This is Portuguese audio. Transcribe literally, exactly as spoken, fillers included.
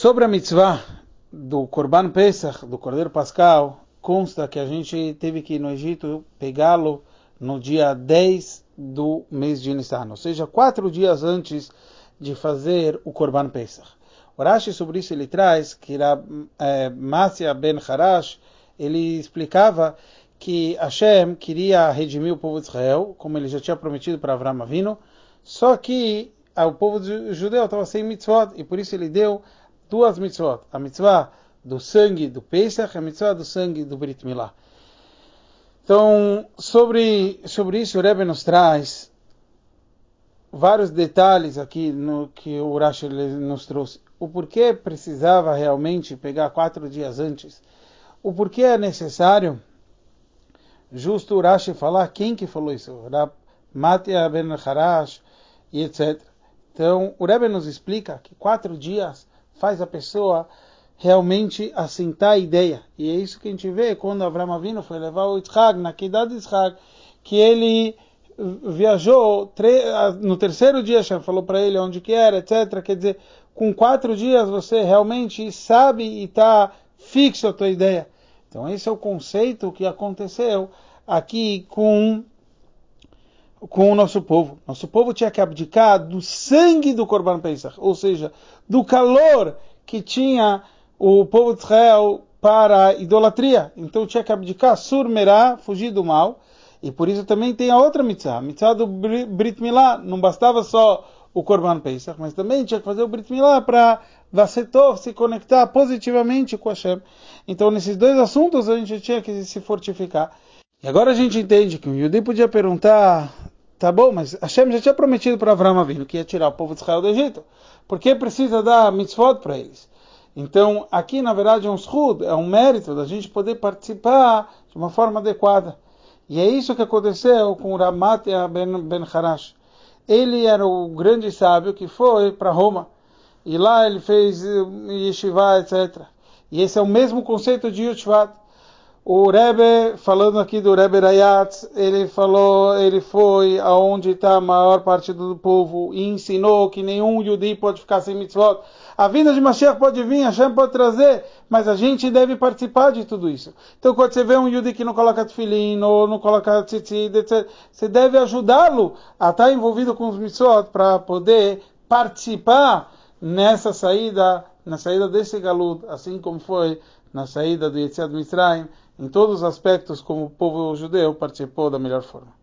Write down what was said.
Sobre a mitzvah do Corban Pesach, do Cordeiro Pascal, consta que a gente teve que ir no Egito pegá-lo no dia dez do mês de Nisan, ou seja, quatro dias antes de fazer o Corban Pesach. O Rashi sobre isso ele traz que é, Matya ben Charash, ele explicava que Hashem queria redimir o povo de Israel, como ele já tinha prometido para Abraham Avinu, só que o povo judeu estava sem mitzvot, e por isso ele deu duas mitzvot, a mitzvah do sangue do Pesach e a mitzvah do sangue do Brit Milah. Então, sobre, sobre isso o Rebbe nos traz vários detalhes aqui no que o Rashi nos trouxe. O porquê precisava realmente pegar quatro dias antes. O porquê é necessário, justo o Rashi falar, quem que falou isso? Matya ben Charash e etcétera. Então, o Rebbe nos explica que quatro dias faz a pessoa realmente assentar a ideia. E é isso que a gente vê quando Abraham Avinu foi levar o Isaque, na quedada de Isaque, que ele viajou no terceiro dia, Shem falou para ele onde que era, etcétera. Quer dizer, com quatro dias você realmente sabe e está fixa a tua ideia. Então esse é o conceito que aconteceu aqui com, com o nosso povo. Nosso povo tinha que abdicar do sangue do Corban Pesach, ou seja, do calor que tinha o povo de Israel para a idolatria. Então tinha que abdicar, surmerá, fugir do mal. E por isso também tem a outra mitzvah, a mitzvah do Brit Milá. Não bastava só o Corban Pesach, mas também tinha que fazer o Brit Milá para Vassetov se conectar positivamente com Hashem. Então nesses dois assuntos a gente tinha que se fortificar. E agora a gente entende que o Yudim podia perguntar, tá bom, mas Hashem já tinha prometido para Abraham Avinu que ia tirar o povo de Israel do Egito. Por que precisa dar mitzvot para eles? Então aqui na verdade é um schud, é um mérito da gente poder participar de uma forma adequada. E é isso que aconteceu com Ramat Ben-Harash. Ele era o grande sábio que foi para Roma. E lá ele fez yeshiva, etcétera. E esse é o mesmo conceito de yeshiva. O Rebbe, falando aqui do Rebbe Rayatz, ele falou, ele foi aonde está a maior parte do povo e ensinou que nenhum Yudi pode ficar sem mitzvot. A vinda de Mashiach pode vir, Hashem pode trazer, mas a gente deve participar de tudo isso. Então quando você vê um Yudi que não coloca tefilim, ou não coloca tzitzit, etcétera, você deve ajudá-lo a estar envolvido com os mitzvot para poder participar nessa saída, na saída desse Galut, assim como foi na saída do Yetziat Mitzraim, em todos os aspectos como o povo judeu participou da melhor forma.